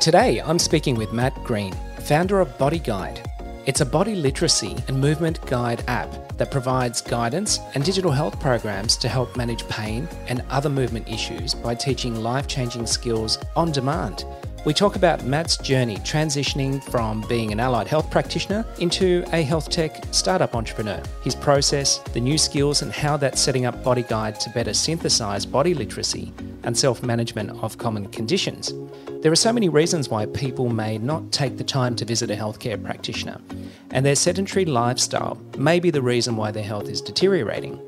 Today, I'm speaking with Matt Green, founder of Bodyguide. It's a body literacy and movement guide app that provides guidance and digital health programs to help manage pain and other movement issues by teaching life-changing skills on demand. We talk about Matt's journey transitioning from being an allied health practitioner into a health tech startup entrepreneur, his process, the new skills and how that's setting up Bodyguide to better synthesize body literacy and self-management of common conditions. There are so many reasons why people may not take the time to visit a healthcare practitioner, and their sedentary lifestyle may be the reason why their health is deteriorating.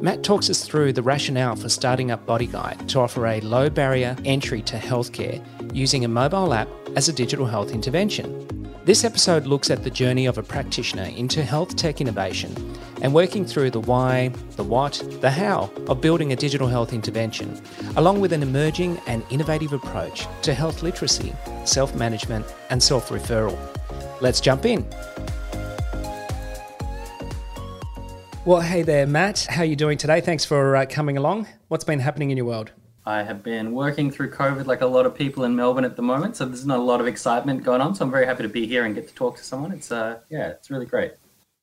Matt talks us through the rationale for starting up Bodyguide to offer a low-barrier entry to healthcare using a mobile app as a digital health intervention. This episode looks at the journey of a practitioner into health tech innovation and working through the why, the what, the how of building a digital health intervention, along with an emerging and innovative approach to health literacy, self-management and self-referral. Let's jump in. Well, hey there, Matt. How are you doing today? Thanks for coming along. What's been happening in your world? I have been working through COVID like a lot of people in Melbourne at the moment, so there's not a lot of excitement going on. So I'm very happy to be here and get to talk to someone. It's really great.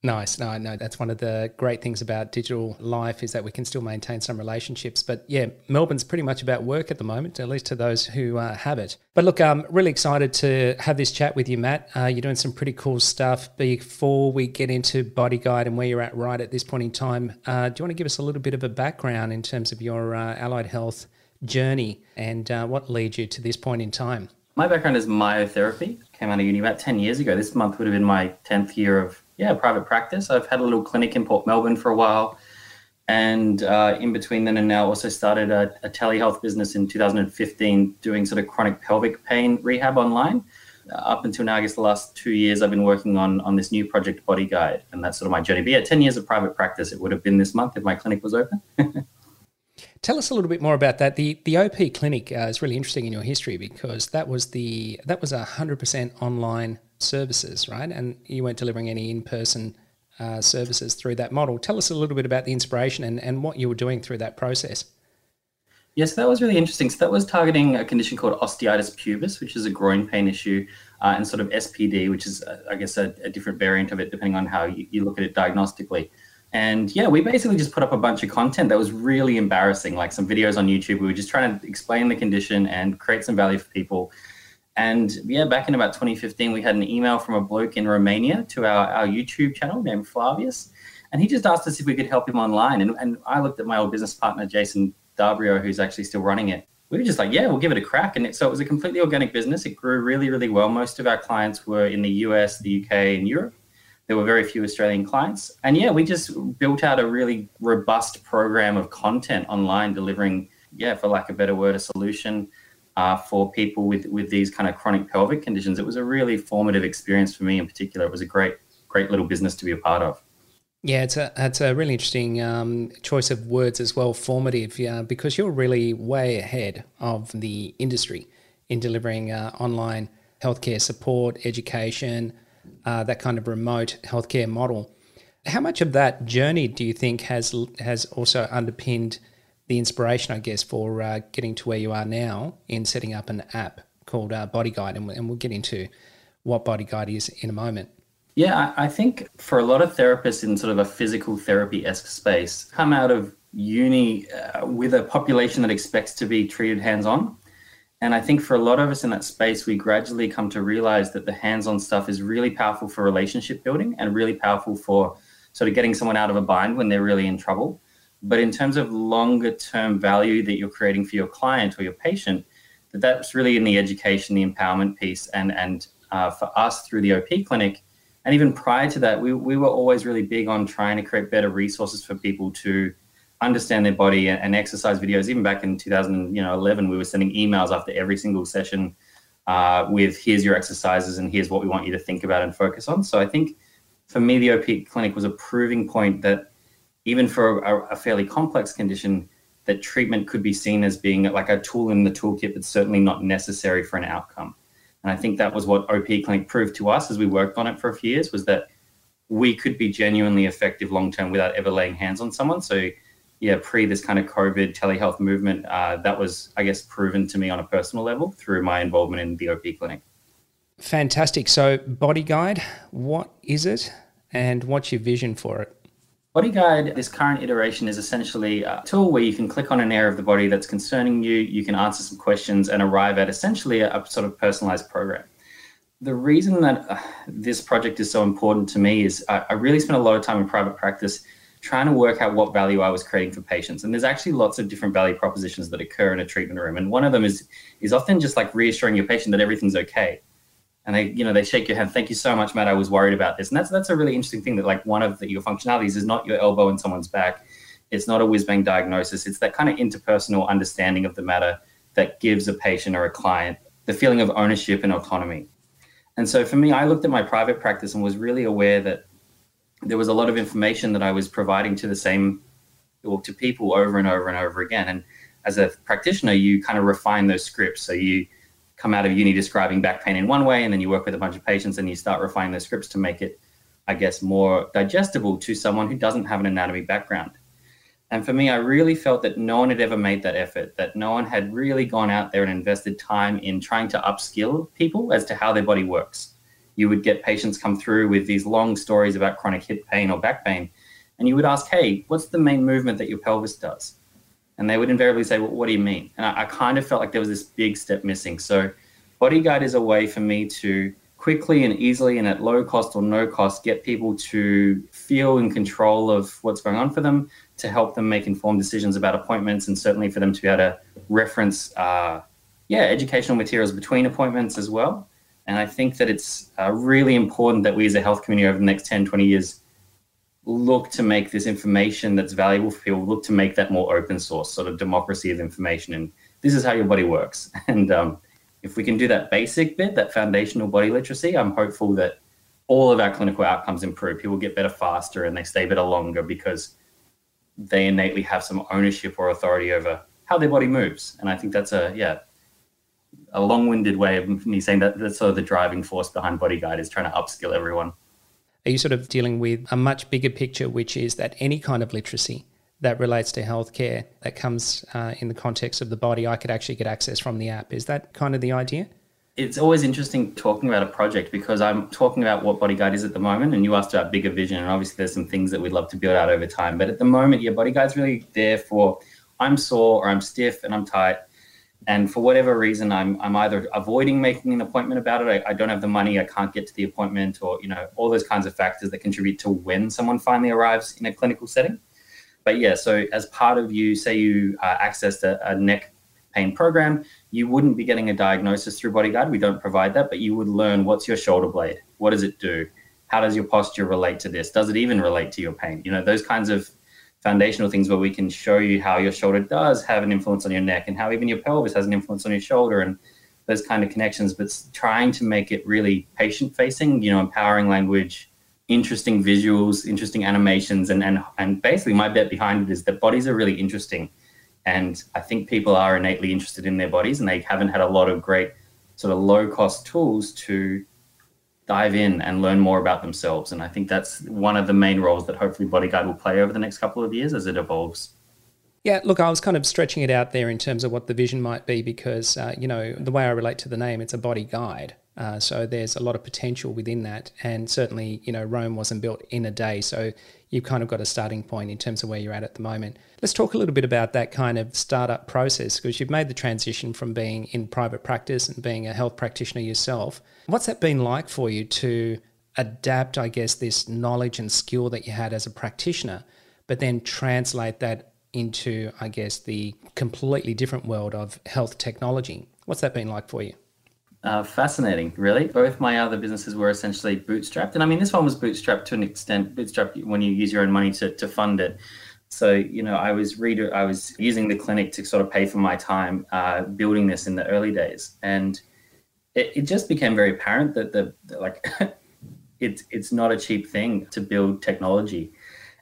Nice. No, I know that's one of the great things about digital life is that we can still maintain some relationships. But yeah, Melbourne's pretty much about work at the moment, at least to those who have it. But look, I'm really excited to have this chat with you, Matt. You're doing some pretty cool stuff. Before we get into Bodyguide and where you're at right at this point in time, do you want to give us a little bit of a background in terms of your allied health journey and what led you to this point in time? My background is myotherapy. Came out of uni about 10 years ago. This month would have been my 10th year of private practice. I've had a little clinic in Port Melbourne for a while. And in between then and now, also started a telehealth business in 2015 doing sort of chronic pelvic pain rehab online. Up until now, I guess the last 2 years, I've been working on this new project, Bodyguide. And that's sort of my journey. But yeah, 10 years of private practice, it would have been this month if my clinic was open. Tell us a little bit more about that. The OP clinic is really interesting in your history because that was 100% online services, right? And you weren't delivering any in-person services through that model. Tell us a little bit about the inspiration and what you were doing through that process. Yes, that was really interesting. So that was targeting a condition called osteitis pubis, which is a groin pain issue, and sort of SPD, which is, I guess, a different variant of it, depending on how you look at it diagnostically. And yeah, we basically just put up a bunch of content that was really embarrassing, like some videos on YouTube. We were just trying to explain the condition and create some value for people. And yeah, back in about 2015, we had an email from a bloke in Romania to our YouTube channel named Flavius. And he just asked us if we could help him online. And I looked at my old business partner, Jason Dabrio, who's actually still running it. We were just like, yeah, we'll give it a crack. And so it was a completely organic business. It grew really, really well. Most of our clients were in the US, the UK and Europe. There were very few Australian clients. And yeah, we just built out a really robust program of content online delivering, for lack of a better word, a solution for people with these kind of chronic pelvic conditions. It was a really formative experience for me in particular. It was a great little business to be a part of. Yeah, it's a really interesting choice of words as well, formative, because you're really way ahead of the industry in delivering online healthcare support, education, that kind of remote healthcare model. How much of that journey do you think has also underpinned the inspiration, I guess, for getting to where you are now in setting up an app called Bodyguide, and we'll get into what Bodyguide is in a moment. Yeah, I think for a lot of therapists in sort of a physical therapy-esque space, come out of uni with a population that expects to be treated hands-on. And I think for a lot of us in that space, we gradually come to realize that the hands-on stuff is really powerful for relationship building and really powerful for sort of getting someone out of a bind when they're really in trouble. But in terms of longer term value that you're creating for your client or your patient, that's really in the education, the empowerment piece. And for us through the OP clinic, and even prior to that, we were always really big on trying to create better resources for people to understand their body and exercise videos. Even back in 2011, we were sending emails after every single session with here's your exercises and here's what we want you to think about and focus on. So I think for me, the OP clinic was a proving point that even for a fairly complex condition, that treatment could be seen as being like a tool in the toolkit, but certainly not necessary for an outcome. And I think that was what OP clinic proved to us as we worked on it for a few years, was that we could be genuinely effective long-term without ever laying hands on someone. So yeah, pre this kind of COVID telehealth movement, that was, I guess, proven to me on a personal level through my involvement in the OP clinic. Fantastic. So Bodyguide, what is it and what's your vision for it? Bodyguide, this current iteration, is essentially a tool where you can click on an area of the body that's concerning you. You can answer some questions and arrive at essentially a sort of personalized program. The reason that this project is so important to me is I really spent a lot of time in private practice trying to work out what value I was creating for patients. And there's actually lots of different value propositions that occur in a treatment room. And one of them is often just like reassuring your patient that everything's okay. And they shake your hand. Thank you so much, Matt. I was worried about this. And that's a really interesting thing, that like one of your functionalities is not your elbow in someone's back. It's not a whiz-bang diagnosis. It's that kind of interpersonal understanding of the matter that gives a patient or a client the feeling of ownership and autonomy. And so for me, I looked at my private practice and was really aware that there was a lot of information that I was providing to the same, or to people over and over and over again. And as a practitioner, you kind of refine those scripts. So you come out of uni describing back pain in one way, and then you work with a bunch of patients and you start refining the scripts to make it, I guess, more digestible to someone who doesn't have an anatomy background. And for me, I really felt that no one had ever made that effort, that no one had really gone out there and invested time in trying to upskill people as to how their body works. You would get patients come through with these long stories about chronic hip pain or back pain, and you would ask, hey, what's the main movement that your pelvis does? And they would invariably say, well, what do you mean? And I kind of felt like there was this big step missing. So Bodyguide is a way for me to quickly and easily and at low cost or no cost get people to feel in control of what's going on for them, to help them make informed decisions about appointments, and certainly for them to be able to reference educational materials between appointments as well. And I think that it's really important that we as a health community over the next 10, 20 years look to make this information that's valuable for people, look to make that more open source, sort of democracy of information. And this is how your body works. And if we can do that basic bit, that foundational body literacy, I'm hopeful that all of our clinical outcomes improve. People get better faster and they stay better longer because they innately have some ownership or authority over how their body moves. And I think that's a long-winded way of me saying that that's sort of the driving force behind Bodyguide, is trying to upskill everyone. Are you sort of dealing with a much bigger picture, which is that any kind of literacy that relates to healthcare that comes in the context of the body, I could actually get access from the app? Is that kind of the idea? It's always interesting talking about a project, because I'm talking about what Bodyguide is at the moment, and you asked about bigger vision, and obviously there's some things that we'd love to build out over time. But at the moment, Bodyguide's really there for I'm sore or I'm stiff and I'm tight. And for whatever reason, I'm either avoiding making an appointment about it, I don't have the money, I can't get to the appointment, or all those kinds of factors that contribute to when someone finally arrives in a clinical setting. But yeah, so as part of you accessed a neck pain program, you wouldn't be getting a diagnosis through Bodyguide. We don't provide that, but you would learn, what's your shoulder blade? What does it do? How does your posture relate to this? Does it even relate to your pain? Those kinds of foundational things where we can show you how your shoulder does have an influence on your neck, and how even your pelvis has an influence on your shoulder, and those kind of connections, but trying to make it really patient facing, empowering language, interesting visuals, interesting animations. And basically my bet behind it is that bodies are really interesting. And I think people are innately interested in their bodies, and they haven't had a lot of great sort of low cost tools to dive in and learn more about themselves. And I think that's one of the main roles that hopefully Bodyguide will play over the next couple of years as it evolves. Yeah, look, I was kind of stretching it out there in terms of what the vision might be, because, the way I relate to the name, it's a body guide. So there's a lot of potential within that. And certainly, Rome wasn't built in a day. So you've kind of got a starting point in terms of where you're at the moment. Let's talk a little bit about that kind of startup process, because you've made the transition from being in private practice and being a health practitioner yourself. What's that been like for you to adapt, I guess, this knowledge and skill that you had as a practitioner, but then translate that into, I guess, the completely different world of health technology? What's that been like for you? Fascinating, really. Both my other businesses were essentially bootstrapped. And I mean, this one was bootstrapped to an extent, bootstrapped when you use your own money to fund it. So, I was using the clinic to sort of pay for my time building this in the early days. And it just became very apparent that it's not a cheap thing to build technology.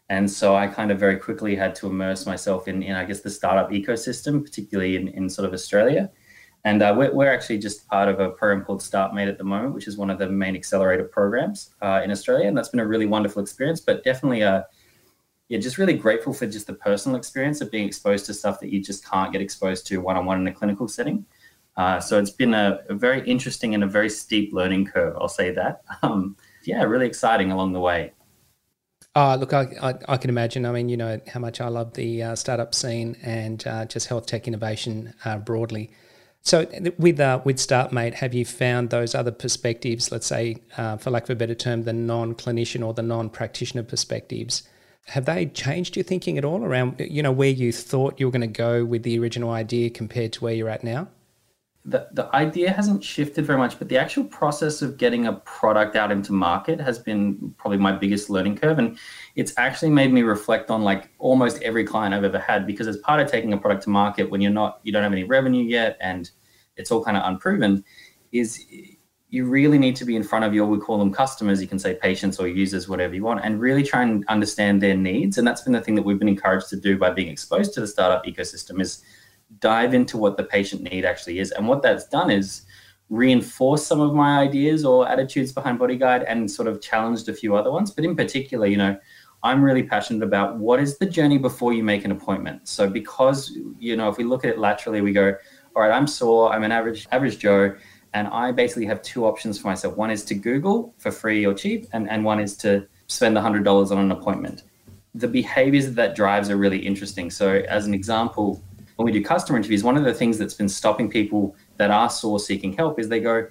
And so I kind of very quickly had to immerse myself in I guess, the startup ecosystem, particularly in sort of Australia. And we're actually just part of a program called Startmate at the moment, which is one of the main accelerator programs in Australia. And that's been a really wonderful experience, but definitely, just really grateful for just the personal experience of being exposed to stuff that you just can't get exposed to one-on-one in a clinical setting. So it's been a very interesting and a very steep learning curve, I'll say that. Really exciting along the way. Look, I can imagine. I mean, you know how much I love the startup scene and just health tech innovation broadly. So with Startmate, have you found those other perspectives, let's say, for lack of a better term, the non-clinician or the non-practitioner perspectives, have they changed your thinking at all around, you know, where you thought you were going to go with the original idea compared to where you're at now? The idea hasn't shifted very much, but the actual process of getting a product out into market has been probably my biggest learning curve. And it's actually made me reflect on like almost every client I've ever had, because as part of taking a product to market when you don't have any revenue yet and it's all kind of unproven, is you really need to be in front of your, we call them customers, you can say patients or users, whatever you want, and really try and understand their needs. And that's been the thing that we've been encouraged to do by being exposed to the startup ecosystem, is dive into what the patient need actually is. And what that's done is reinforce some of my ideas or attitudes behind Bodyguide and sort of challenged a few other ones. But in particular, you know, I'm really passionate about what is the journey before you make an appointment. So because, you know, if we look at it laterally, we go, all right, I'm sore, I'm an average Joe, and I basically have two options for myself. One is to Google for free or cheap, and one is to spend $100 on an appointment. The behaviors that drives are really interesting. So as an example, when we do customer interviews, one of the things that's been stopping people that are sore seeking help is they go,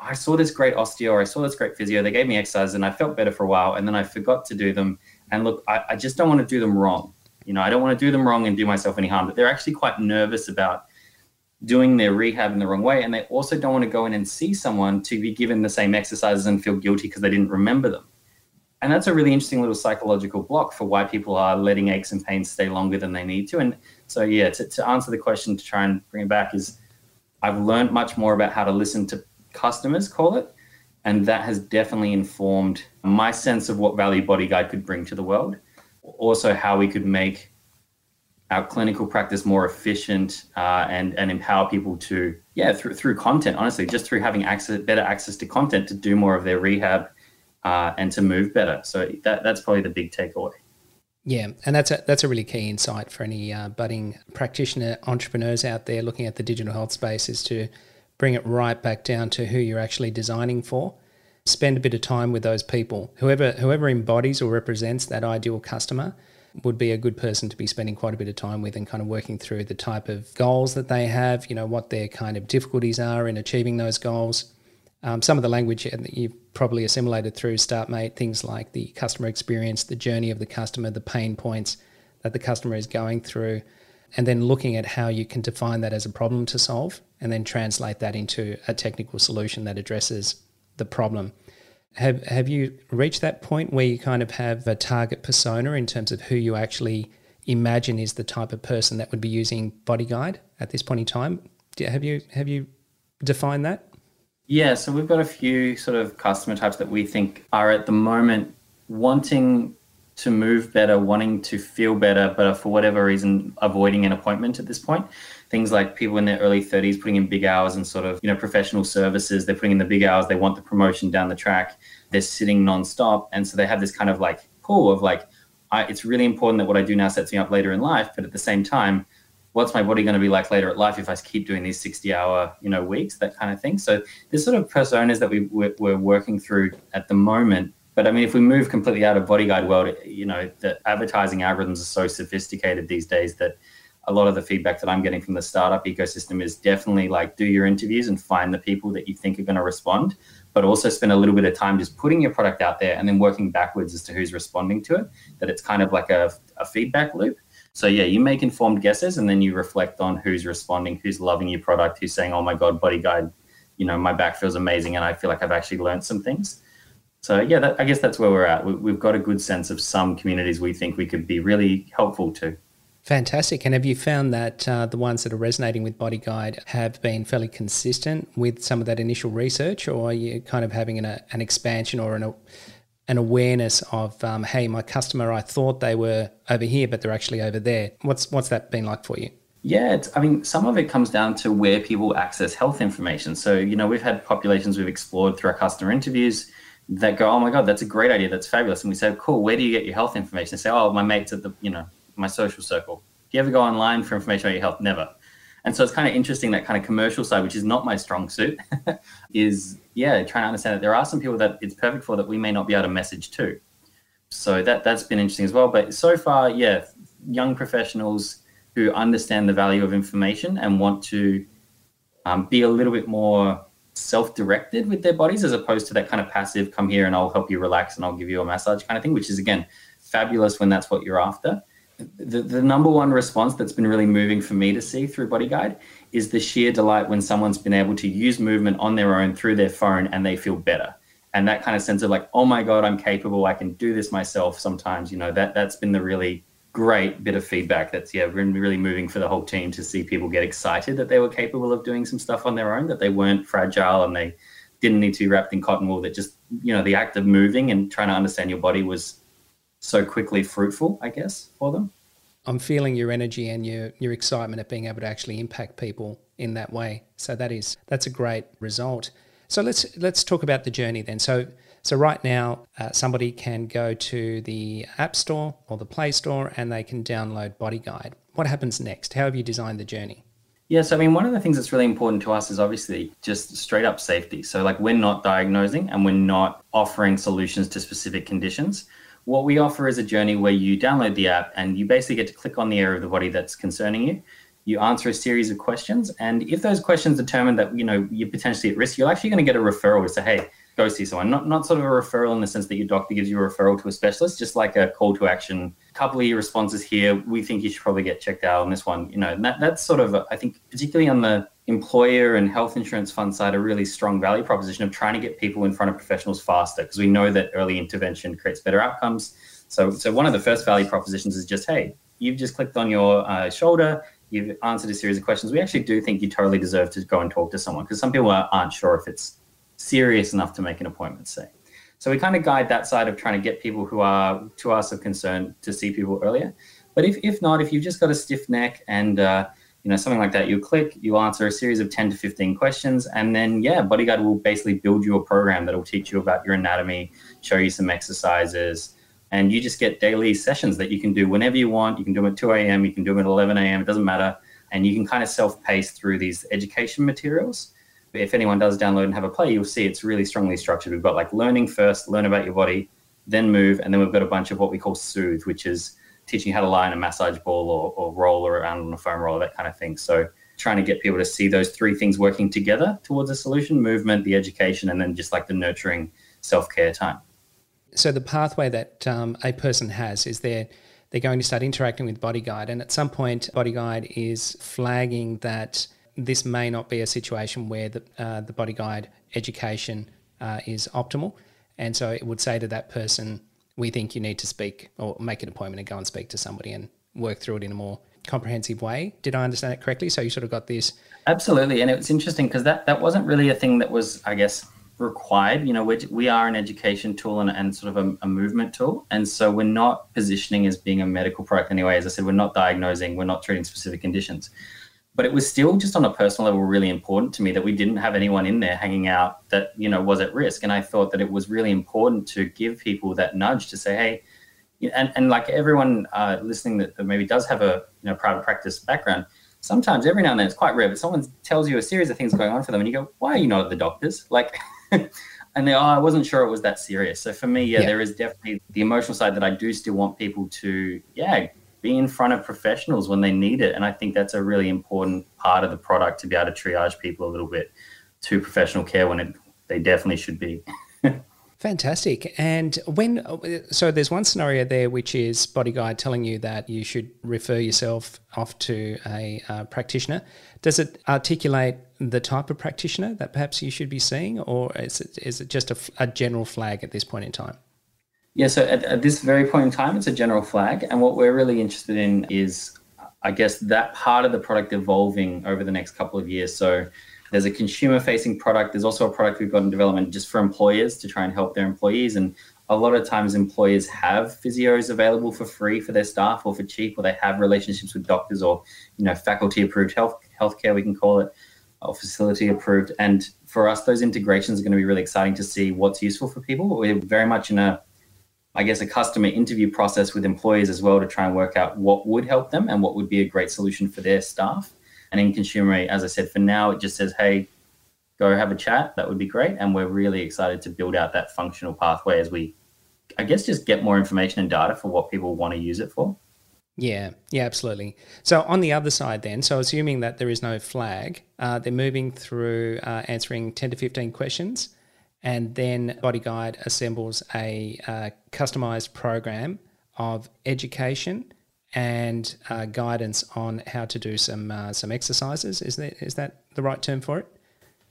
I saw this great osteo, or I saw this great physio, they gave me exercises and I felt better for a while, and then I forgot to do them. And look, I just don't want to do them wrong. You know, I don't want to do them wrong and do myself any harm, but they're actually quite nervous about doing their rehab in the wrong way. And they also don't want to go in and see someone to be given the same exercises and feel guilty because they didn't remember them. And that's a really interesting little psychological block for why people are letting aches and pains stay longer than they need to. And so, yeah, to answer the question, to try and bring it back, is I've learned much more about how to listen to customers, call it, and that has definitely informed my sense of what value Bodyguide could bring to the world. Also, how we could make our clinical practice more efficient and empower people to, through content, honestly, just through having better access to content to do more of their rehab and to move better. So that's probably the big takeaway. Yeah, and that's a really key insight for any budding practitioner entrepreneurs out there looking at the digital health space, is to bring it right back down to who you're actually designing for. Spend a bit of time with those people. Whoever embodies or represents that ideal customer would be a good person to be spending quite a bit of time with, and kind of working through the type of goals that they have, you know, what their kind of difficulties are in achieving those goals. Some of the language that you've probably assimilated through Startmate, things like the customer experience, the journey of the customer, the pain points that the customer is going through, and then looking at how you can define that as a problem to solve and then translate that into a technical solution that addresses the problem. Have you reached that point where you kind of have a target persona in terms of who you actually imagine is the type of person that would be using Bodyguide at this point in time? Have you defined that? Yeah, so we've got a few sort of customer types that we think are at the moment wanting to move better, wanting to feel better, but are for whatever reason avoiding an appointment at this point. Things like people in their early 30s putting in big hours and sort of, you know, professional services, they're putting in the big hours, they want the promotion down the track, they're sitting nonstop. And so they have this kind of like pull of like, it's really important that what I do now sets me up later in life, but at the same time, what's my body going to be like later at life if I keep doing these 60-hour, you know, weeks, that kind of thing. So there's sort of personas that we're working through at the moment. But I mean, if we move completely out of Bodyguide world, you know, the advertising algorithms are so sophisticated these days that a lot of the feedback that I'm getting from the startup ecosystem is definitely like, do your interviews and find the people that you think are going to respond, but also spend a little bit of time just putting your product out there and then working backwards as to who's responding to it, that it's kind of like a feedback loop. So yeah, you make informed guesses and then you reflect on who's responding, who's loving your product, who's saying, oh my God, Bodyguide, you know, my back feels amazing and I feel like I've actually learned some things. So yeah, I guess that's where we're at. We've got a good sense of some communities we think we could be really helpful to. Fantastic. And have you found that the ones that are resonating with Bodyguide have been fairly consistent with some of that initial research, or are you kind of having an expansion or an awareness of, hey, my customer, I thought they were over here, but they're actually over there? What's that been like for you? Yeah, I mean, some of it comes down to where people access health information. So, you know, we've had populations we've explored through our customer interviews that go, oh my God, that's a great idea, that's fabulous. And we say, cool, where do you get your health information? They say, oh, my mates at the, you know, my social circle. Do you ever go online for information about your health? Never. And so it's kind of interesting, that kind of commercial side, which is not my strong suit, is, yeah, trying to understand that there are some people that it's perfect for that we may not be able to message to. So that's been interesting as well. But so far, yeah, young professionals who understand the value of information and want to be a little bit more self-directed with their bodies, as opposed to that kind of passive, come here and I'll help you relax and I'll give you a massage kind of thing, which is, again, fabulous when that's what you're after. The number one response that's been really moving for me to see through Bodyguide is the sheer delight when someone's been able to use movement on their own through their phone and they feel better. And that kind of sense of like, oh my God, I'm capable, I can do this myself sometimes, you know, that's been the really great bit of feedback that's, yeah, been really moving for the whole team to see people get excited that they were capable of doing some stuff on their own, that they weren't fragile and they didn't need to be wrapped in cotton wool, that just, you know, the act of moving and trying to understand your body was so quickly fruitful, I guess, for them. I'm feeling your energy and your excitement at being able to actually impact people in that way. So that's a great result. So let's talk about the journey then. So right now, somebody can go to the App Store or the Play Store and they can download Bodyguide. What happens next? How have you designed the journey? Yeah, so I mean, one of the things that's really important to us is obviously just straight up safety. So like, we're not diagnosing and we're not offering solutions to specific conditions. What we offer is a journey where you download the app and you basically get to click on the area of the body that's concerning you. You answer a series of questions. And if those questions determine that, you know, you're potentially at risk, you're actually going to get a referral to say, hey, go see someone. Not sort of a referral in the sense that your doctor gives you a referral to a specialist, just like a call to action. A couple of your responses here, we think you should probably get checked out on this one. You know, and that's sort of, I think, particularly on the employer and health insurance fund side, a really strong value proposition of trying to get people in front of professionals faster, because we know that early intervention creates better outcomes. So one of the first value propositions is just, hey, you've just clicked on your shoulder, you've answered a series of questions. We actually do think you totally deserve to go and talk to someone, because some people aren't sure if it's serious enough to make an appointment, say. So we kind of guide that side of trying to get people who are to us of concern to see people earlier. But if you've just got a stiff neck and you know, something like that, you click, you answer a series of 10 to 15 questions, and then, yeah, Bodyguide will basically build you a program that will teach you about your anatomy, show you some exercises, and you just get daily sessions that you can do whenever you want. You can do them at 2 a.m., you can do them at 11 a.m., it doesn't matter. And you can kind of self-pace through these education materials. If anyone does download and have a play, you'll see it's really strongly structured. We've got like learning first, learn about your body, then move. And then we've got a bunch of what we call soothe, which is teaching how to lie in a massage ball or roll around on a foam roller, that kind of thing. So trying to get people to see those three things working together towards a solution: movement, the education, and then just like the nurturing self-care time. So the pathway that a person has is they're going to start interacting with Bodyguide. And at some point, Bodyguide is flagging that this may not be a situation where the Bodyguide education is optimal. And so it would say to that person, we think you need to speak or make an appointment and go and speak to somebody and work through it in a more comprehensive way. Did I understand it correctly? So you sort of got this. Absolutely. And it's interesting because that wasn't really a thing that was, I guess, required. You know, we are an education tool and sort of a movement tool. And so we're not positioning as being a medical product anyway. As I said, we're not diagnosing, we're not treating specific conditions. But it was still just on a personal level really important to me that we didn't have anyone in there hanging out that, you know, was at risk. And I thought that it was really important to give people that nudge to say, hey, and like everyone listening that maybe does have a, you know, private practice background, sometimes every now and then it's quite rare, but someone tells you a series of things going on for them and you go, why are you not at the doctor's? Like, and they, oh, I wasn't sure it was that serious. So for me, yeah, there is definitely the emotional side that I do still want people to, yeah, be in front of professionals when they need it. And I think that's a really important part of the product, to be able to triage people a little bit to professional care when they definitely should be. Fantastic. And so there's one scenario there, which is Bodyguide telling you that you should refer yourself off to a practitioner. Does it articulate the type of practitioner that perhaps you should be seeing, or is it just a general flag at this point in time? Yeah, so at this very point in time, it's a general flag. And what we're really interested in is I guess that part of the product evolving over the next couple of years. So there's a consumer-facing product. There's also a product we've got in development just for employers to try and help their employees. And a lot of times employers have physios available for free for their staff or for cheap, or they have relationships with doctors or, you know, faculty-approved healthcare, we can call it, or facility-approved. And for us, those integrations are going to be really exciting to see what's useful for people. We're very much in a, I guess, a customer interview process with employers as well to try and work out what would help them and what would be a great solution for their staff. And in consumer, as I said, for now, it just says, hey, go have a chat. That would be great. And we're really excited to build out that functional pathway as we, I guess, just get more information and data for what people want to use it for. Yeah, absolutely. So on the other side then, so assuming that there is no flag, they're moving through answering 10 to 15 questions, and then Bodyguide assembles a customized program of education and guidance on how to do some exercises. Is that the right term for it?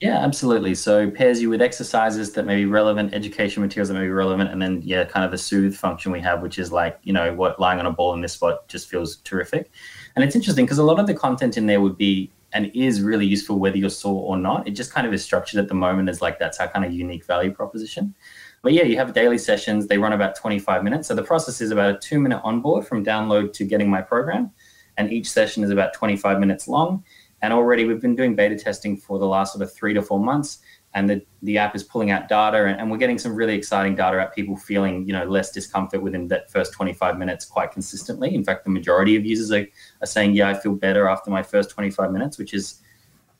Yeah, absolutely. So it pairs you with exercises that may be relevant, education materials that may be relevant, and then, yeah, kind of a soothe function we have, which is like, you know, what lying on a ball in this spot just feels terrific. And it's interesting because a lot of the content in there would be and is really useful whether you're sore or not. It just kind of is structured at the moment as like that's our kind of unique value proposition. But yeah, you have daily sessions. They run about 25 minutes. So the process is about a 2-minute onboard from download to getting my program. And each session is about 25 minutes long. And already we've been doing beta testing for the last sort of 3 to 4 months. And the app is pulling out data, and we're getting some really exciting data at people feeling, you know, less discomfort within that first 25 minutes quite consistently. In fact, the majority of users are saying, yeah, I feel better after my first 25 minutes, which is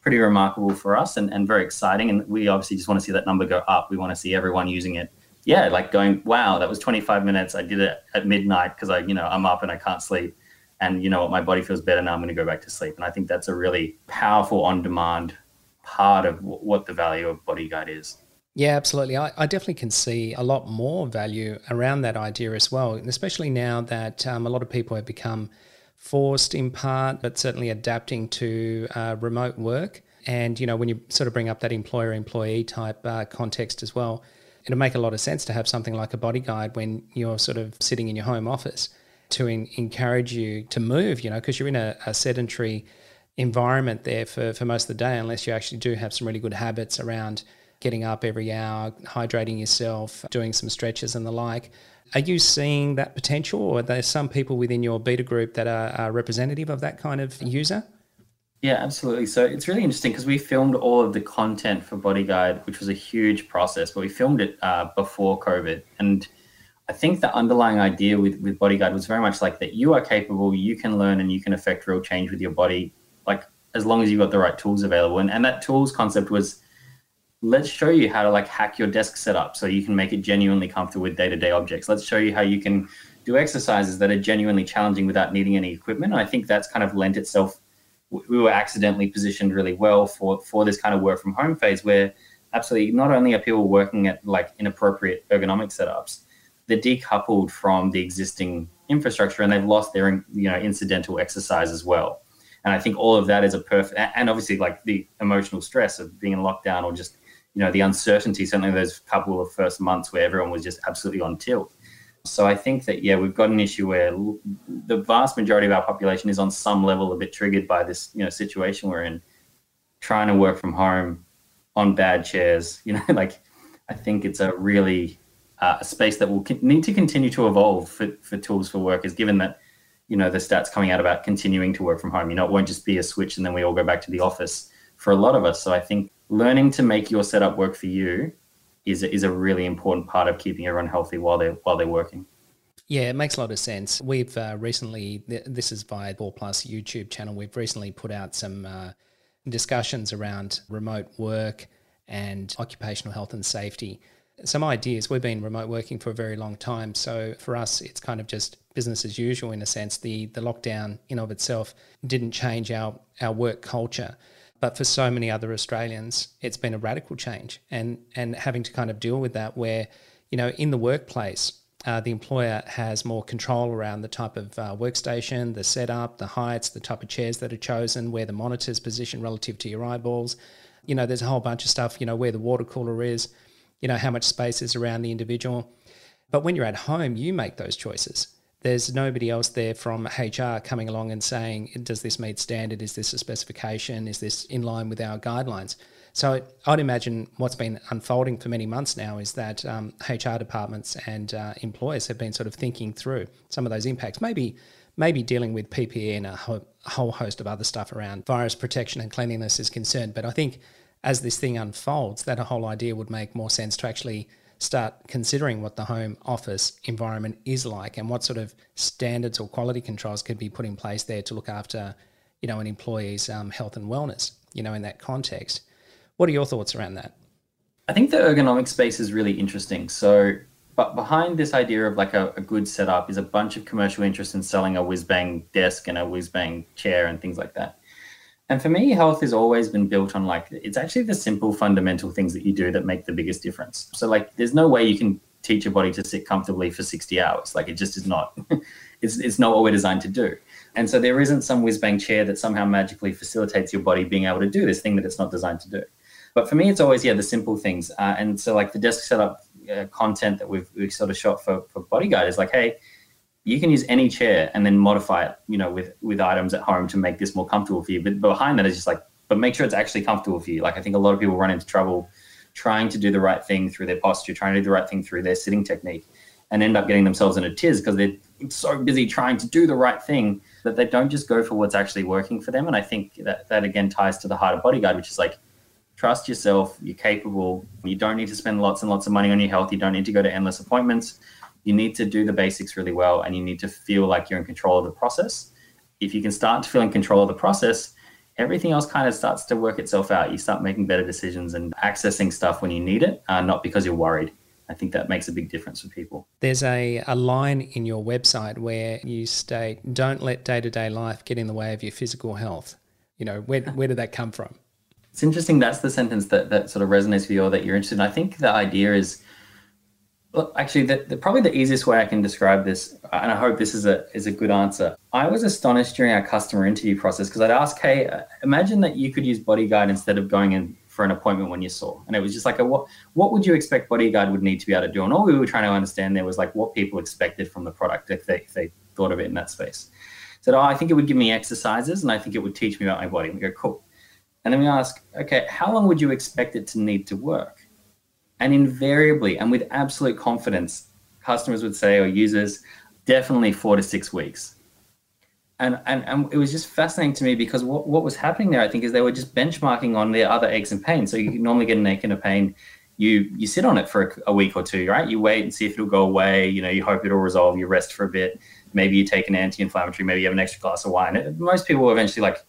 pretty remarkable for us and very exciting. And we obviously just want to see that number go up. We want to see everyone using it. Yeah, like going, wow, that was 25 minutes. I did it at midnight because I'm up and I can't sleep. And you know what, my body feels better now. I'm going to go back to sleep. And I think that's a really powerful on-demand part of what the value of Bodyguide is. Yeah, absolutely. I definitely can see a lot more value around that idea as well, and especially now that a lot of people have become forced in part, but certainly adapting to remote work. And, you know, when you sort of bring up that employer-employee type context as well, it'll make a lot of sense to have something like a Bodyguide when you're sort of sitting in your home office to encourage you to move, you know, because you're in a sedentary environment there for most of the day, unless you actually do have some really good habits around getting up every hour, hydrating yourself, doing some stretches and the like. Are you seeing that potential, or are there some people within your beta group that are representative of that kind of user? Yeah, absolutely. So it's really interesting because we filmed all of the content for Bodyguide, which was a huge process, but we filmed it before COVID. And I think the underlying idea with Bodyguide was very much like that you are capable, you can learn, and you can affect real change with your body, like as long as you've got the right tools available. And that tools concept was, let's show you how to like hack your desk setup so you can make it genuinely comfortable with day-to-day objects. Let's show you how you can do exercises that are genuinely challenging without needing any equipment. And I think that's kind of lent itself. We were accidentally positioned really well for this kind of work from home phase where absolutely not only are people working at like inappropriate ergonomic setups, they're decoupled from the existing infrastructure and they've lost their, you know, incidental exercise as well. And I think all of that is a perfect, and obviously like the emotional stress of being in lockdown or just, you know, the uncertainty, certainly those couple of first months where everyone was just absolutely on tilt. So I think that, yeah, we've got an issue where the vast majority of our population is on some level a bit triggered by this, you know, situation we're in, trying to work from home on bad chairs, you know, like I think it's a really a space that will need to continue to evolve for tools for workers, given that, you know, the stats coming out about continuing to work from home, you know, it won't just be a switch and then we all go back to the office for a lot of us. So I think learning to make your setup work for you is a really important part of keeping everyone healthy while they're working. Yeah, it makes a lot of sense. We've recently, this is via 4Plus YouTube channel, we've recently put out some discussions around remote work and occupational health and safety. Some ideas. We've been remote working for a very long time. So for us, it's kind of just business as usual in a sense. The lockdown in of itself didn't change our work culture. But for so many other Australians, it's been a radical change and having to kind of deal with that where, you know, in the workplace, the employer has more control around the type of workstation, the setup, the heights, the type of chairs that are chosen, where the monitor's positioned relative to your eyeballs. You know, there's a whole bunch of stuff, you know, where the water cooler is, you know, how much space is around the individual. But when you're at home, you make those choices. there's nobody else there from HR coming along and saying, does this meet standard? Is this a specification? Is this in line with our guidelines? So I'd imagine what's been unfolding for many months now is that HR departments and employers have been sort of thinking through some of those impacts, maybe dealing with PPE and a whole host of other stuff around virus protection and cleanliness is concerned. But I think as this thing unfolds, that whole idea would make more sense to actually start considering what the home office environment is like and what sort of standards or quality controls could be put in place there to look after, you know, an employee's health and wellness, you know, in that context. What are your thoughts around that? I think the ergonomic space is really interesting. So, but behind this idea of like a good setup is a bunch of commercial interest in selling a whiz-bang desk and a whiz-bang chair and things like that. And for me, health has always been built on like, it's actually the simple fundamental things that you do that make the biggest difference. So like, there's no way you can teach your body to sit comfortably for 60 hours. Like it just is not, it's not what we're designed to do. And so there isn't some whiz-bang chair that somehow magically facilitates your body being able to do this thing that it's not designed to do. But for me, it's always, yeah, the simple things. And so like the desk setup content that we've sort of shot for Bodyguide is like, hey, you can use any chair and then modify it, you know, with items at home to make this more comfortable for you. But behind that is just like, but make sure it's actually comfortable for you. Like I think a lot of people run into trouble trying to do the right thing through their posture, trying to do the right thing through their sitting technique, and end up getting themselves in a tiz because they're so busy trying to do the right thing that they don't just go for what's actually working for them. And I think that again ties to the heart of Bodyguide, which is like, trust yourself, you're capable, you don't need to spend lots and lots of money on your health, you don't need to go to endless appointments. You need to do the basics really well and you need to feel like you're in control of the process. If you can start to feel in control of the process, everything else kind of starts to work itself out. You start making better decisions and accessing stuff when you need it, not because you're worried. I think that makes a big difference for people. There's a line in your website where you state, don't let day-to-day life get in the way of your physical health. You know, where did that come from? It's interesting. That's the sentence that sort of resonates with you or that you're interested in. I think the idea is, well, actually, probably the easiest way I can describe this, and I hope this is a good answer. I was astonished during our customer interview process because I'd ask, hey, imagine that you could use Bodyguide instead of going in for an appointment when you're sore. And it was just like, what would you expect Bodyguide would need to be able to do? And all we were trying to understand there was like what people expected from the product if they thought of it in that space. So I think it would give me exercises and I think it would teach me about my body. And we go, cool. And then we ask, okay, how long would you expect it to need to work? And invariably, and with absolute confidence, customers would say, or users, definitely 4 to 6 weeks. And it was just fascinating to me because what was happening there, I think, is they were just benchmarking on their other aches and pains. So you can normally get an ache and a pain. You sit on it for a week or two, right? You wait and see if it'll go away. You know, you hope it'll resolve. You rest for a bit. Maybe you take an anti-inflammatory. Maybe you have an extra glass of wine. Most people will eventually, like,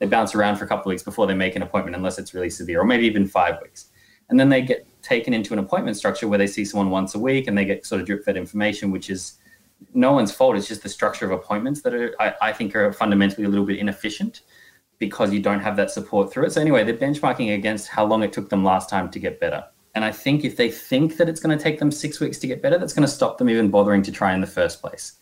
they bounce around for a couple of weeks before they make an appointment, unless it's really severe, or maybe even 5 weeks. And then they get taken into an appointment structure where they see someone once a week and they get sort of drip-fed information, which is no one's fault. It's just the structure of appointments that are, I think, are fundamentally a little bit inefficient because you don't have that support through it. So anyway, they're benchmarking against how long it took them last time to get better. And I think if they think that it's going to take them 6 weeks to get better, that's going to stop them even bothering to try in the first place.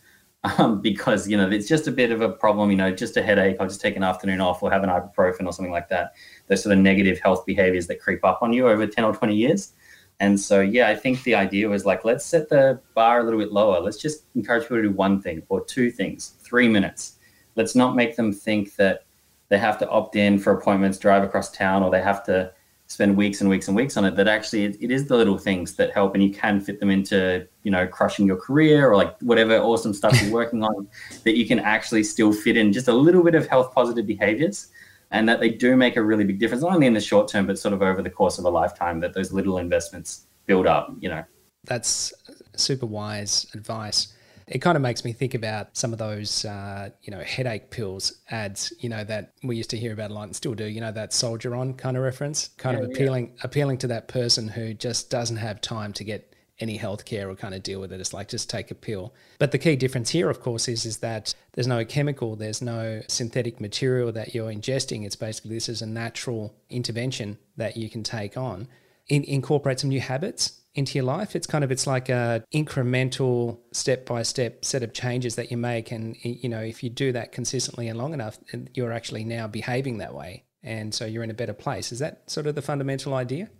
Because, you know, it's just a bit of a problem, you know, just a headache. I'll just take an afternoon off or have an ibuprofen or something like that. Those sort of negative health behaviors that creep up on you over 10 or 20 years. And so, yeah, I think the idea was like, let's set the bar a little bit lower. Let's just encourage people to do one thing or two things, 3 minutes. Let's not make them think that they have to opt in for appointments, drive across town, or they have to spend weeks and weeks and weeks on it. That actually it is the little things that help, and you can fit them into, you know, crushing your career or like whatever awesome stuff you're working on, that you can actually still fit in just a little bit of health positive behaviors, and that they do make a really big difference, not only in the short term but sort of over the course of a lifetime, that those little investments build up, you know. That's super wise advice. It kind of makes me think about some of those, you know, headache pills ads, you know, that we used to hear about a lot and still do, you know, that soldier on kind of reference, appealing to that person who just doesn't have time to get any healthcare or kind of deal with it. It's like, just take a pill. But the key difference here, of course, is that there's no chemical, there's no synthetic material that you're ingesting. It's basically, this is a natural intervention that you can take on. Incorporate some new habits into your life. It's like a incremental step-by-step set of changes that you make. And, you know, if you do that consistently and long enough, you're actually now behaving that way. And so you're in a better place. Is that sort of the fundamental idea?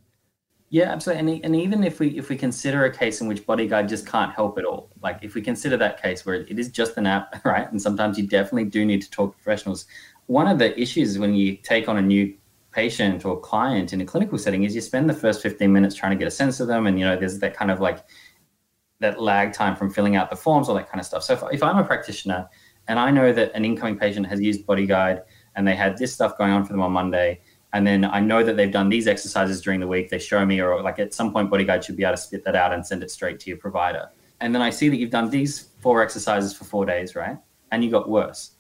Yeah, absolutely. And even if we consider a case in which Bodyguide just can't help at all, like if we consider that case where it is just an app, right? And sometimes you definitely do need to talk to professionals. One of the issues when you take on a new patient or client in a clinical setting is you spend the first 15 minutes trying to get a sense of them. And, you know, there's that kind of like that lag time from filling out the forms, all that kind of stuff. So if I'm a practitioner and I know that an incoming patient has used Bodyguide and they had this stuff going on for them on Monday, and then I know that they've done these exercises during the week, they show me, or like at some point Bodyguide should be able to spit that out and send it straight to your provider. And then I see that you've done these 4 exercises for 4 days, right? And you got worse.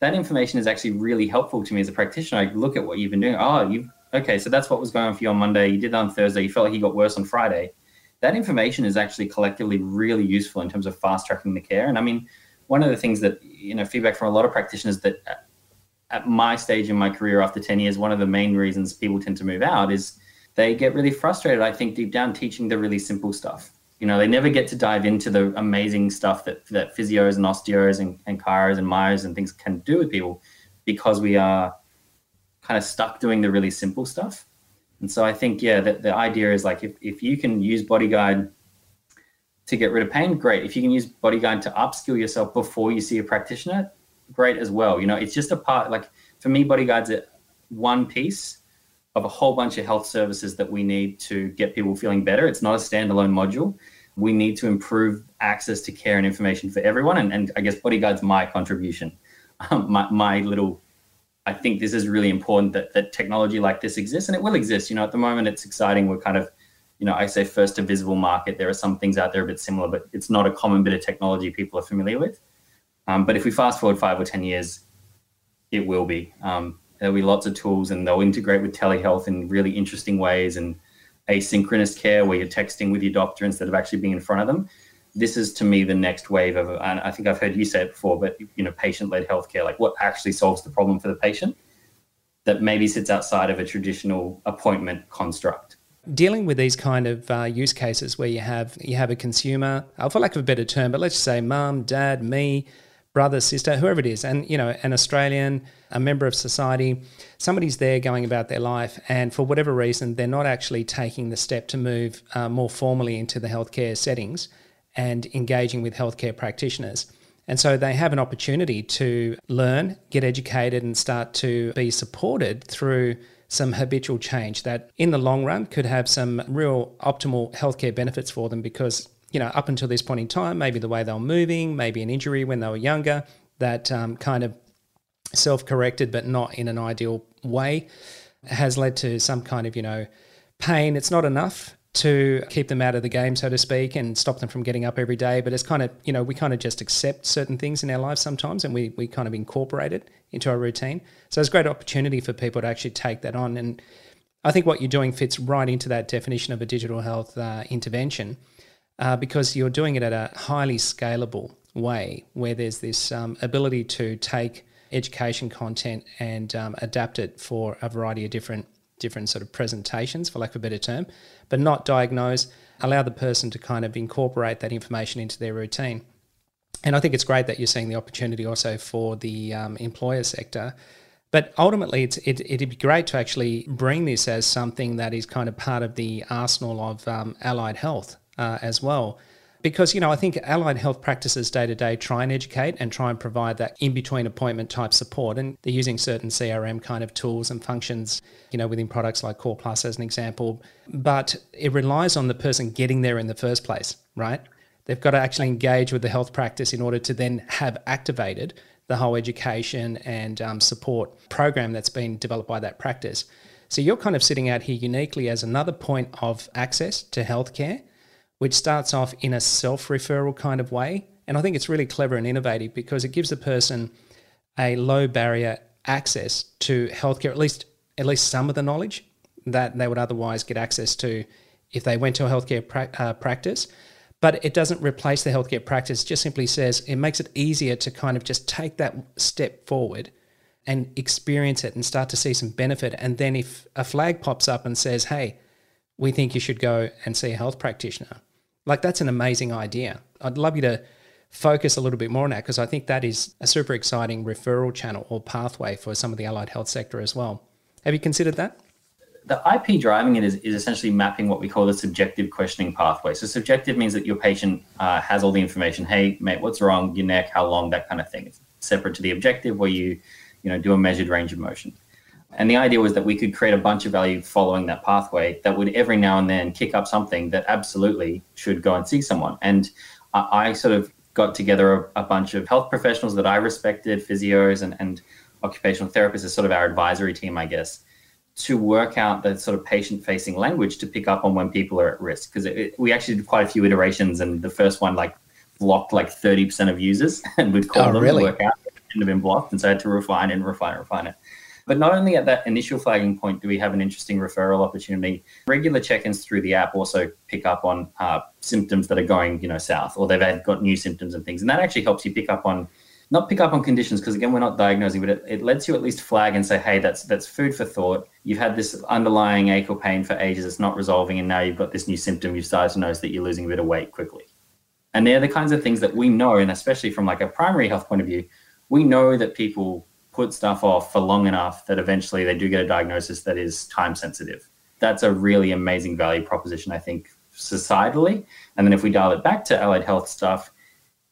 That information is actually really helpful to me as a practitioner. I look at what you've been doing. Oh, okay, so that's what was going on for you on Monday. You did that on Thursday. You felt like you got worse on Friday. That information is actually collectively really useful in terms of fast tracking the care. And I mean, one of the things that, you know, feedback from a lot of practitioners that at my stage in my career after 10 years, one of the main reasons people tend to move out is they get really frustrated, I think, deep down teaching the really simple stuff. You know, they never get to dive into the amazing stuff that physios and osteos and chiros and myos and things can do with people, because we are kind of stuck doing the really simple stuff. And so I think, yeah, the idea is like, if you can use Bodyguide to get rid of pain, great. If you can use Bodyguide to upskill yourself before you see a practitioner, great as well. You know, it's just a part, like for me, Bodyguide's one piece of a whole bunch of health services that we need to get people feeling better. It's not a standalone module. We need to improve access to care and information for everyone. And I guess Bodyguide's my contribution, my little, I think this is really important that technology like this exists, and it will exist. You know, at the moment it's exciting. We're kind of, you know, I say first to visible market. There are some things out there a bit similar, but it's not a common bit of technology people are familiar with. But if we fast forward 5 or 10 years, it will be. There'll be lots of tools, and they'll integrate with telehealth in really interesting ways, and asynchronous care where you're texting with your doctor instead of actually being in front of them. This is, to me, the next wave of, and I think I've heard you say it before, but, you know, patient-led healthcare, like what actually solves the problem for the patient that maybe sits outside of a traditional appointment construct. Dealing with these kind of use cases where you have a consumer, for lack of a better term, but let's say mum, dad, me, brother, sister, whoever it is, and, you know, an Australian, a member of society, somebody's there going about their life, and for whatever reason, they're not actually taking the step to move more formally into the healthcare settings and engaging with healthcare practitioners. And so they have an opportunity to learn, get educated, and start to be supported through some habitual change that in the long run could have some real optimal healthcare benefits for them, because, you know, up until this point in time, maybe the way they were moving, maybe an injury when they were younger, that kind of self-corrected but not in an ideal way has led to some kind of, you know, pain. It's not enough to keep them out of the game, so to speak, and stop them from getting up every day. But it's kind of, you know, we kind of just accept certain things in our lives sometimes, and we kind of incorporate it into our routine. So it's a great opportunity for people to actually take that on. And I think what you're doing fits right into that definition of a digital health intervention, because you're doing it at a highly scalable way where there's this ability to take education content and adapt it for a variety of different sort of presentations, for lack of a better term, but not diagnose, allow the person to kind of incorporate that information into their routine. And I think it's great that you're seeing the opportunity also for the employer sector. But ultimately, it'd be great to actually bring this as something that is kind of part of the arsenal of allied health as well. Because, you know, I think allied health practices day to day try and educate and try and provide that in-between appointment type support. And they're using certain CRM kind of tools and functions, you know, within products like Core Plus as an example. But it relies on the person getting there in the first place, right? They've got to actually engage with the health practice in order to then have activated the whole education and support program that's been developed by that practice. So you're kind of sitting out here uniquely as another point of access to healthcare, which starts off in a self-referral kind of way. And I think it's really clever and innovative because it gives the person a low barrier access to healthcare, at least some of the knowledge that they would otherwise get access to if they went to a healthcare practice. But it doesn't replace the healthcare practice, it just simply says it makes it easier to kind of just take that step forward and experience it and start to see some benefit. And then if a flag pops up and says, hey, we think you should go and see a health practitioner, like, that's an amazing idea. I'd love you to focus a little bit more on that, because I think that is a super exciting referral channel or pathway for some of the allied health sector as well. Have you considered that? the IP driving it is essentially mapping what we call the subjective questioning pathway. So subjective means that your patient has all the information. Hey, mate, what's wrong? Your neck, how long, that kind of thing. It's separate to the objective where you know, do a measured range of motion. And the idea was that we could create a bunch of value following that pathway that would every now and then kick up something that absolutely should go and see someone. And I sort of got together a bunch of health professionals that I respected, physios and occupational therapists as sort of our advisory team, I guess, to work out the sort of patient-facing language to pick up on when people are at risk. Because we actually did quite a few iterations, and the first one like blocked like 30% of users, and we'd call them to work out that it shouldn't have been blocked, and so I had to refine it. But not only at that initial flagging point do we have an interesting referral opportunity, regular check-ins through the app also pick up on symptoms that are going, you know, south, or they've got new symptoms and things. And that actually helps you pick up on conditions, because again, we're not diagnosing, but it lets you at least flag and say, hey, that's food for thought. You've had this underlying ache or pain for ages, it's not resolving, and now you've got this new symptom, you've started to notice that you're losing a bit of weight quickly. And they're the kinds of things that we know, and especially from like a primary health point of view, we know that people put stuff off for long enough that eventually they do get a diagnosis that is time sensitive. That's a really amazing value proposition, I think, societally. And then if we dial it back to allied health stuff,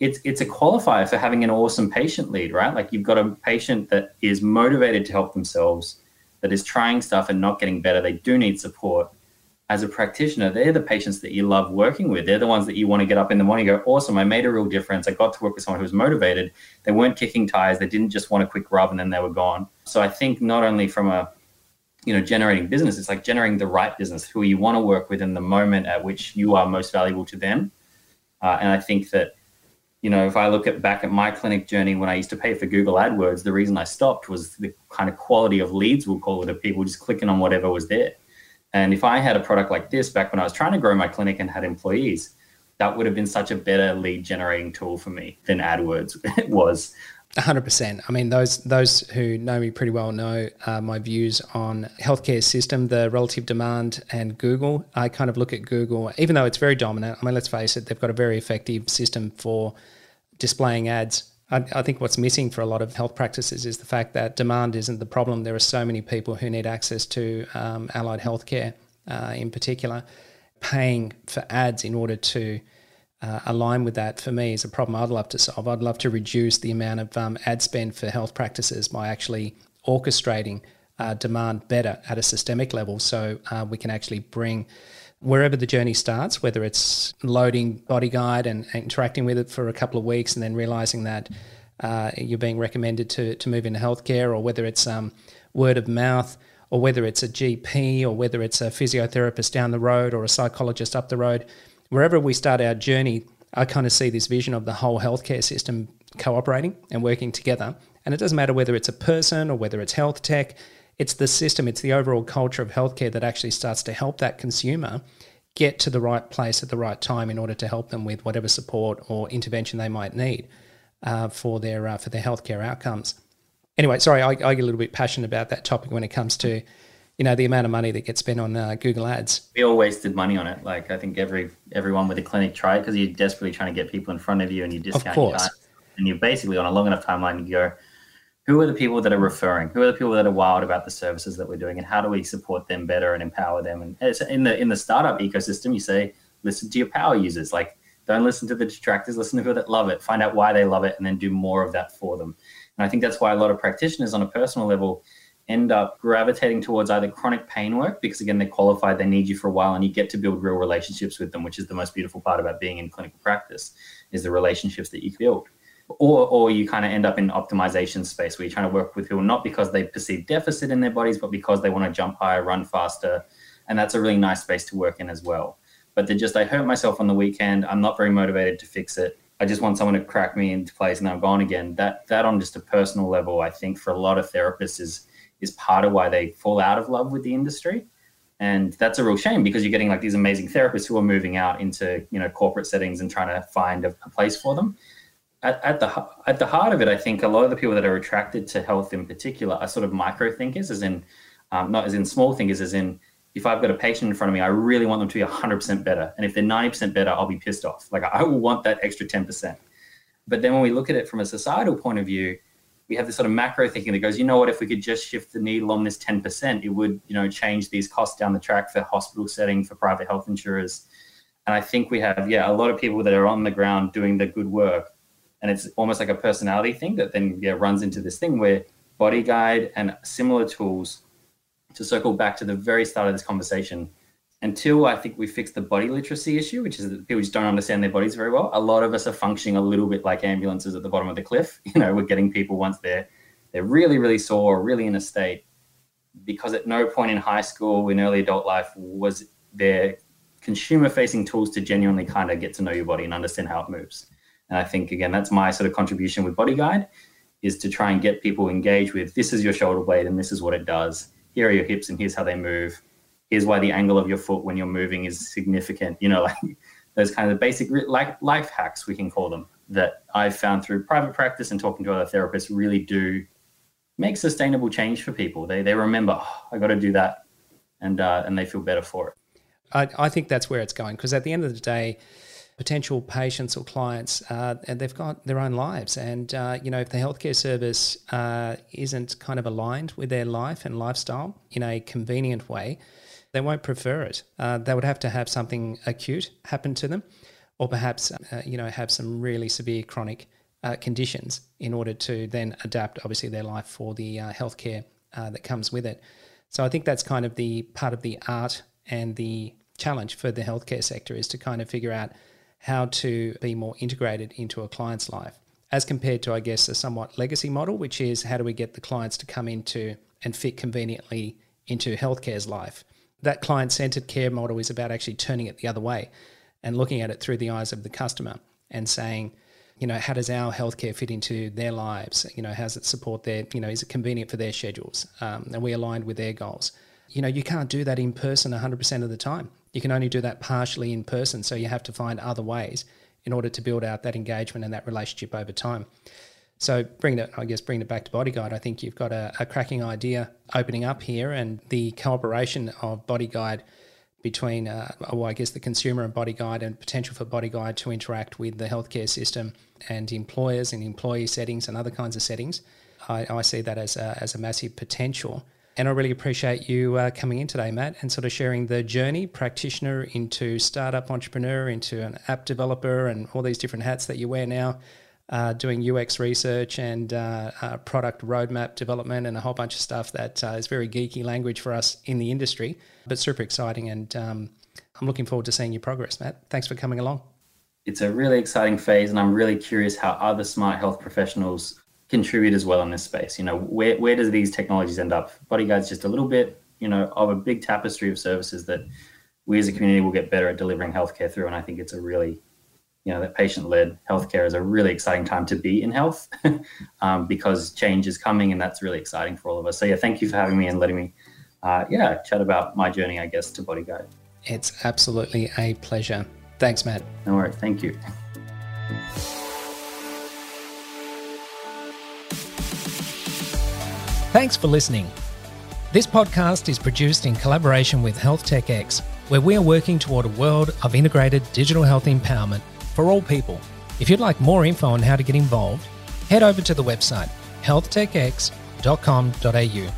it's a qualifier for having an awesome patient lead, right? Like you've got a patient that is motivated to help themselves, that is trying stuff and not getting better. They do need support. As a practitioner, they're the patients that you love working with. They're the ones that you want to get up in the morning and go, awesome, I made a real difference. I got to work with someone who was motivated. They weren't kicking tires. They didn't just want a quick rub and then they were gone. So I think not only from a, you know, generating business, it's like generating the right business, who you want to work with in the moment at which you are most valuable to them. And I think that, you know, if I look back at my clinic journey when I used to pay for Google AdWords, the reason I stopped was the kind of quality of leads, we'll call it, of people just clicking on whatever was there. And if I had a product like this back when I was trying to grow my clinic and had employees, that would have been such a better lead generating tool for me than AdWords was. 100%. I mean, those who know me pretty well know my views on healthcare system, the relative demand, and Google. I kind of look at Google, even though it's very dominant. I mean, let's face it, they've got a very effective system for displaying ads. I think what's missing for a lot of health practices is the fact that demand isn't the problem. There are so many people who need access to allied healthcare in particular. Paying for ads in order to align with that, for me, is a problem I'd love to solve. I'd love to reduce the amount of ad spend for health practices by actually orchestrating demand better at a systemic level, so we can actually bring, wherever the journey starts, whether it's loading Bodyguide and interacting with it for a couple of weeks and then realizing that you're being recommended to move into healthcare, or whether it's word of mouth, or whether it's a GP, or whether it's a physiotherapist down the road or a psychologist up the road, wherever we start our journey, I kind of see this vision of the whole healthcare system cooperating and working together. And it doesn't matter whether it's a person or whether it's health tech. It's the system, it's the overall culture of healthcare that actually starts to help that consumer get to the right place at the right time in order to help them with whatever support or intervention they might need for their healthcare outcomes. Anyway, sorry, I get a little bit passionate about that topic when it comes to, you know, the amount of money that gets spent on Google ads. We all wasted money on it. Like, I think everyone with a clinic tried, because you're desperately trying to get people in front of you and you discount your time. And you're basically on a long enough timeline, you go, who are the people that are referring? Who are the people that are wild about the services that we're doing, and how do we support them better and empower them? And it's in the startup ecosystem, you say, listen to your power users. Like, don't listen to the detractors, listen to people that love it, find out why they love it, and then do more of that for them. And I think that's why a lot of practitioners on a personal level end up gravitating towards either chronic pain work, because again, they're qualified, they need you for a while, and you get to build real relationships with them, which is the most beautiful part about being in clinical practice, is the relationships that you build. Or you kind of end up in optimization space where you're trying to work with people, not because they perceive deficit in their bodies, but because they want to jump higher, run faster. And that's a really nice space to work in as well. But they're just, I hurt myself on the weekend. I'm not very motivated to fix it. I just want someone to crack me into place and I'm gone again. That on just a personal level, I think for a lot of therapists is part of why they fall out of love with the industry. And that's a real shame, because you're getting like these amazing therapists who are moving out into, you know, corporate settings and trying to find a place for them. At the heart of it, I think a lot of the people that are attracted to health in particular are sort of micro thinkers, as in not as in small thinkers, as in if I've got a patient in front of me, I really want them to be 100% better. And if they're 90% better, I'll be pissed off. Like, I will want that extra 10%. But then when we look at it from a societal point of view, we have this sort of macro thinking that goes, you know what, if we could just shift the needle on this 10%, it would, you know, change these costs down the track for hospital setting, for private health insurers. And I think we have, yeah, a lot of people that are on the ground doing the good work. And it's almost like a personality thing that then runs into this thing where Bodyguide and similar tools, to circle back to the very start of this conversation, until I think we fix the body literacy issue, which is that people just don't understand their bodies very well. A lot of us are functioning a little bit like ambulances at the bottom of the cliff. You know, we're getting people once they're really, really sore, really in a state, because at no point in high school, in early adult life, was there consumer-facing tools to genuinely kind of get to know your body and understand how it moves. And I think, again, that's my sort of contribution with Bodyguide, is to try and get people engaged with, this is your shoulder blade and this is what it does. Here are your hips and here's how they move. Here's why the angle of your foot when you're moving is significant. You know, like those kind of basic life hacks, we can call them, that I've found through private practice and talking to other therapists really do make sustainable change for people. They remember, oh, I got to do that, and they feel better for it. I think that's where it's going, because at the end of the day, potential patients or clients, and they've got their own lives. And, you know, if the healthcare service isn't kind of aligned with their life and lifestyle in a convenient way, they won't prefer it. They would have to have something acute happen to them, or perhaps, you know, have some really severe chronic conditions in order to then adapt, obviously, their life for the healthcare that comes with it. So I think that's kind of the part of the art and the challenge for the healthcare sector, is to kind of figure out how to be more integrated into a client's life, as compared to, I guess, a somewhat legacy model, which is how do we get the clients to come into and fit conveniently into healthcare's life. That client-centered care model is about actually turning it the other way and looking at it through the eyes of the customer and saying, you know, how does our healthcare fit into their lives? You know, how does it support their, you know, is it convenient for their schedules? Are we aligned with their goals? You know, you can't do that in person 100% of the time. You can only do that partially in person. So you have to find other ways in order to build out that engagement and that relationship over time. So bringing it back to Bodyguide, I think you've got a cracking idea opening up here, and the cooperation of Bodyguide between, I guess, the consumer and Bodyguide, and potential for Bodyguide to interact with the healthcare system and employers and employee settings and other kinds of settings. I see that as a massive potential. And I really appreciate you coming in today, Matt, and sort of sharing the journey, practitioner into startup entrepreneur, into an app developer, and all these different hats that you wear now, doing UX research and product roadmap development and a whole bunch of stuff that is very geeky language for us in the industry, but super exciting. And I'm looking forward to seeing your progress, Matt. Thanks for coming along. It's a really exciting phase, and I'm really curious how other smart health professionals contribute as well in this space. You know, where does these technologies end up? Bodyguide's just a little bit, you know, of a big tapestry of services that we as a community will get better at delivering healthcare through. And I think it's a really, you know, that patient-led healthcare is a really exciting time to be in health because change is coming, and that's really exciting for all of us. So yeah, thank you for having me and letting me, chat about my journey, I guess, to Bodyguide. It's absolutely a pleasure. Thanks, Matt. No worries. Thank you. Thanks for listening. This podcast is produced in collaboration with Health Tech X, where we are working toward a world of integrated digital health empowerment for all people. If you'd like more info on how to get involved, head over to the website healthtechx.com.au.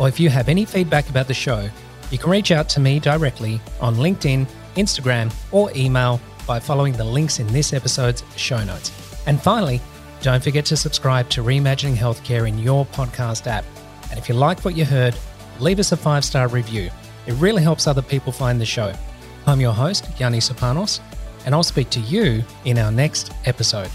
Or if you have any feedback about the show, you can reach out to me directly on LinkedIn, Instagram, or email by following the links in this episode's show notes. And finally, don't forget to subscribe to Reimagining Healthcare in your podcast app. And if you like what you heard, leave us a 5-star review. It really helps other people find the show. I'm your host, Gianni Sopanos, and I'll speak to you in our next episode.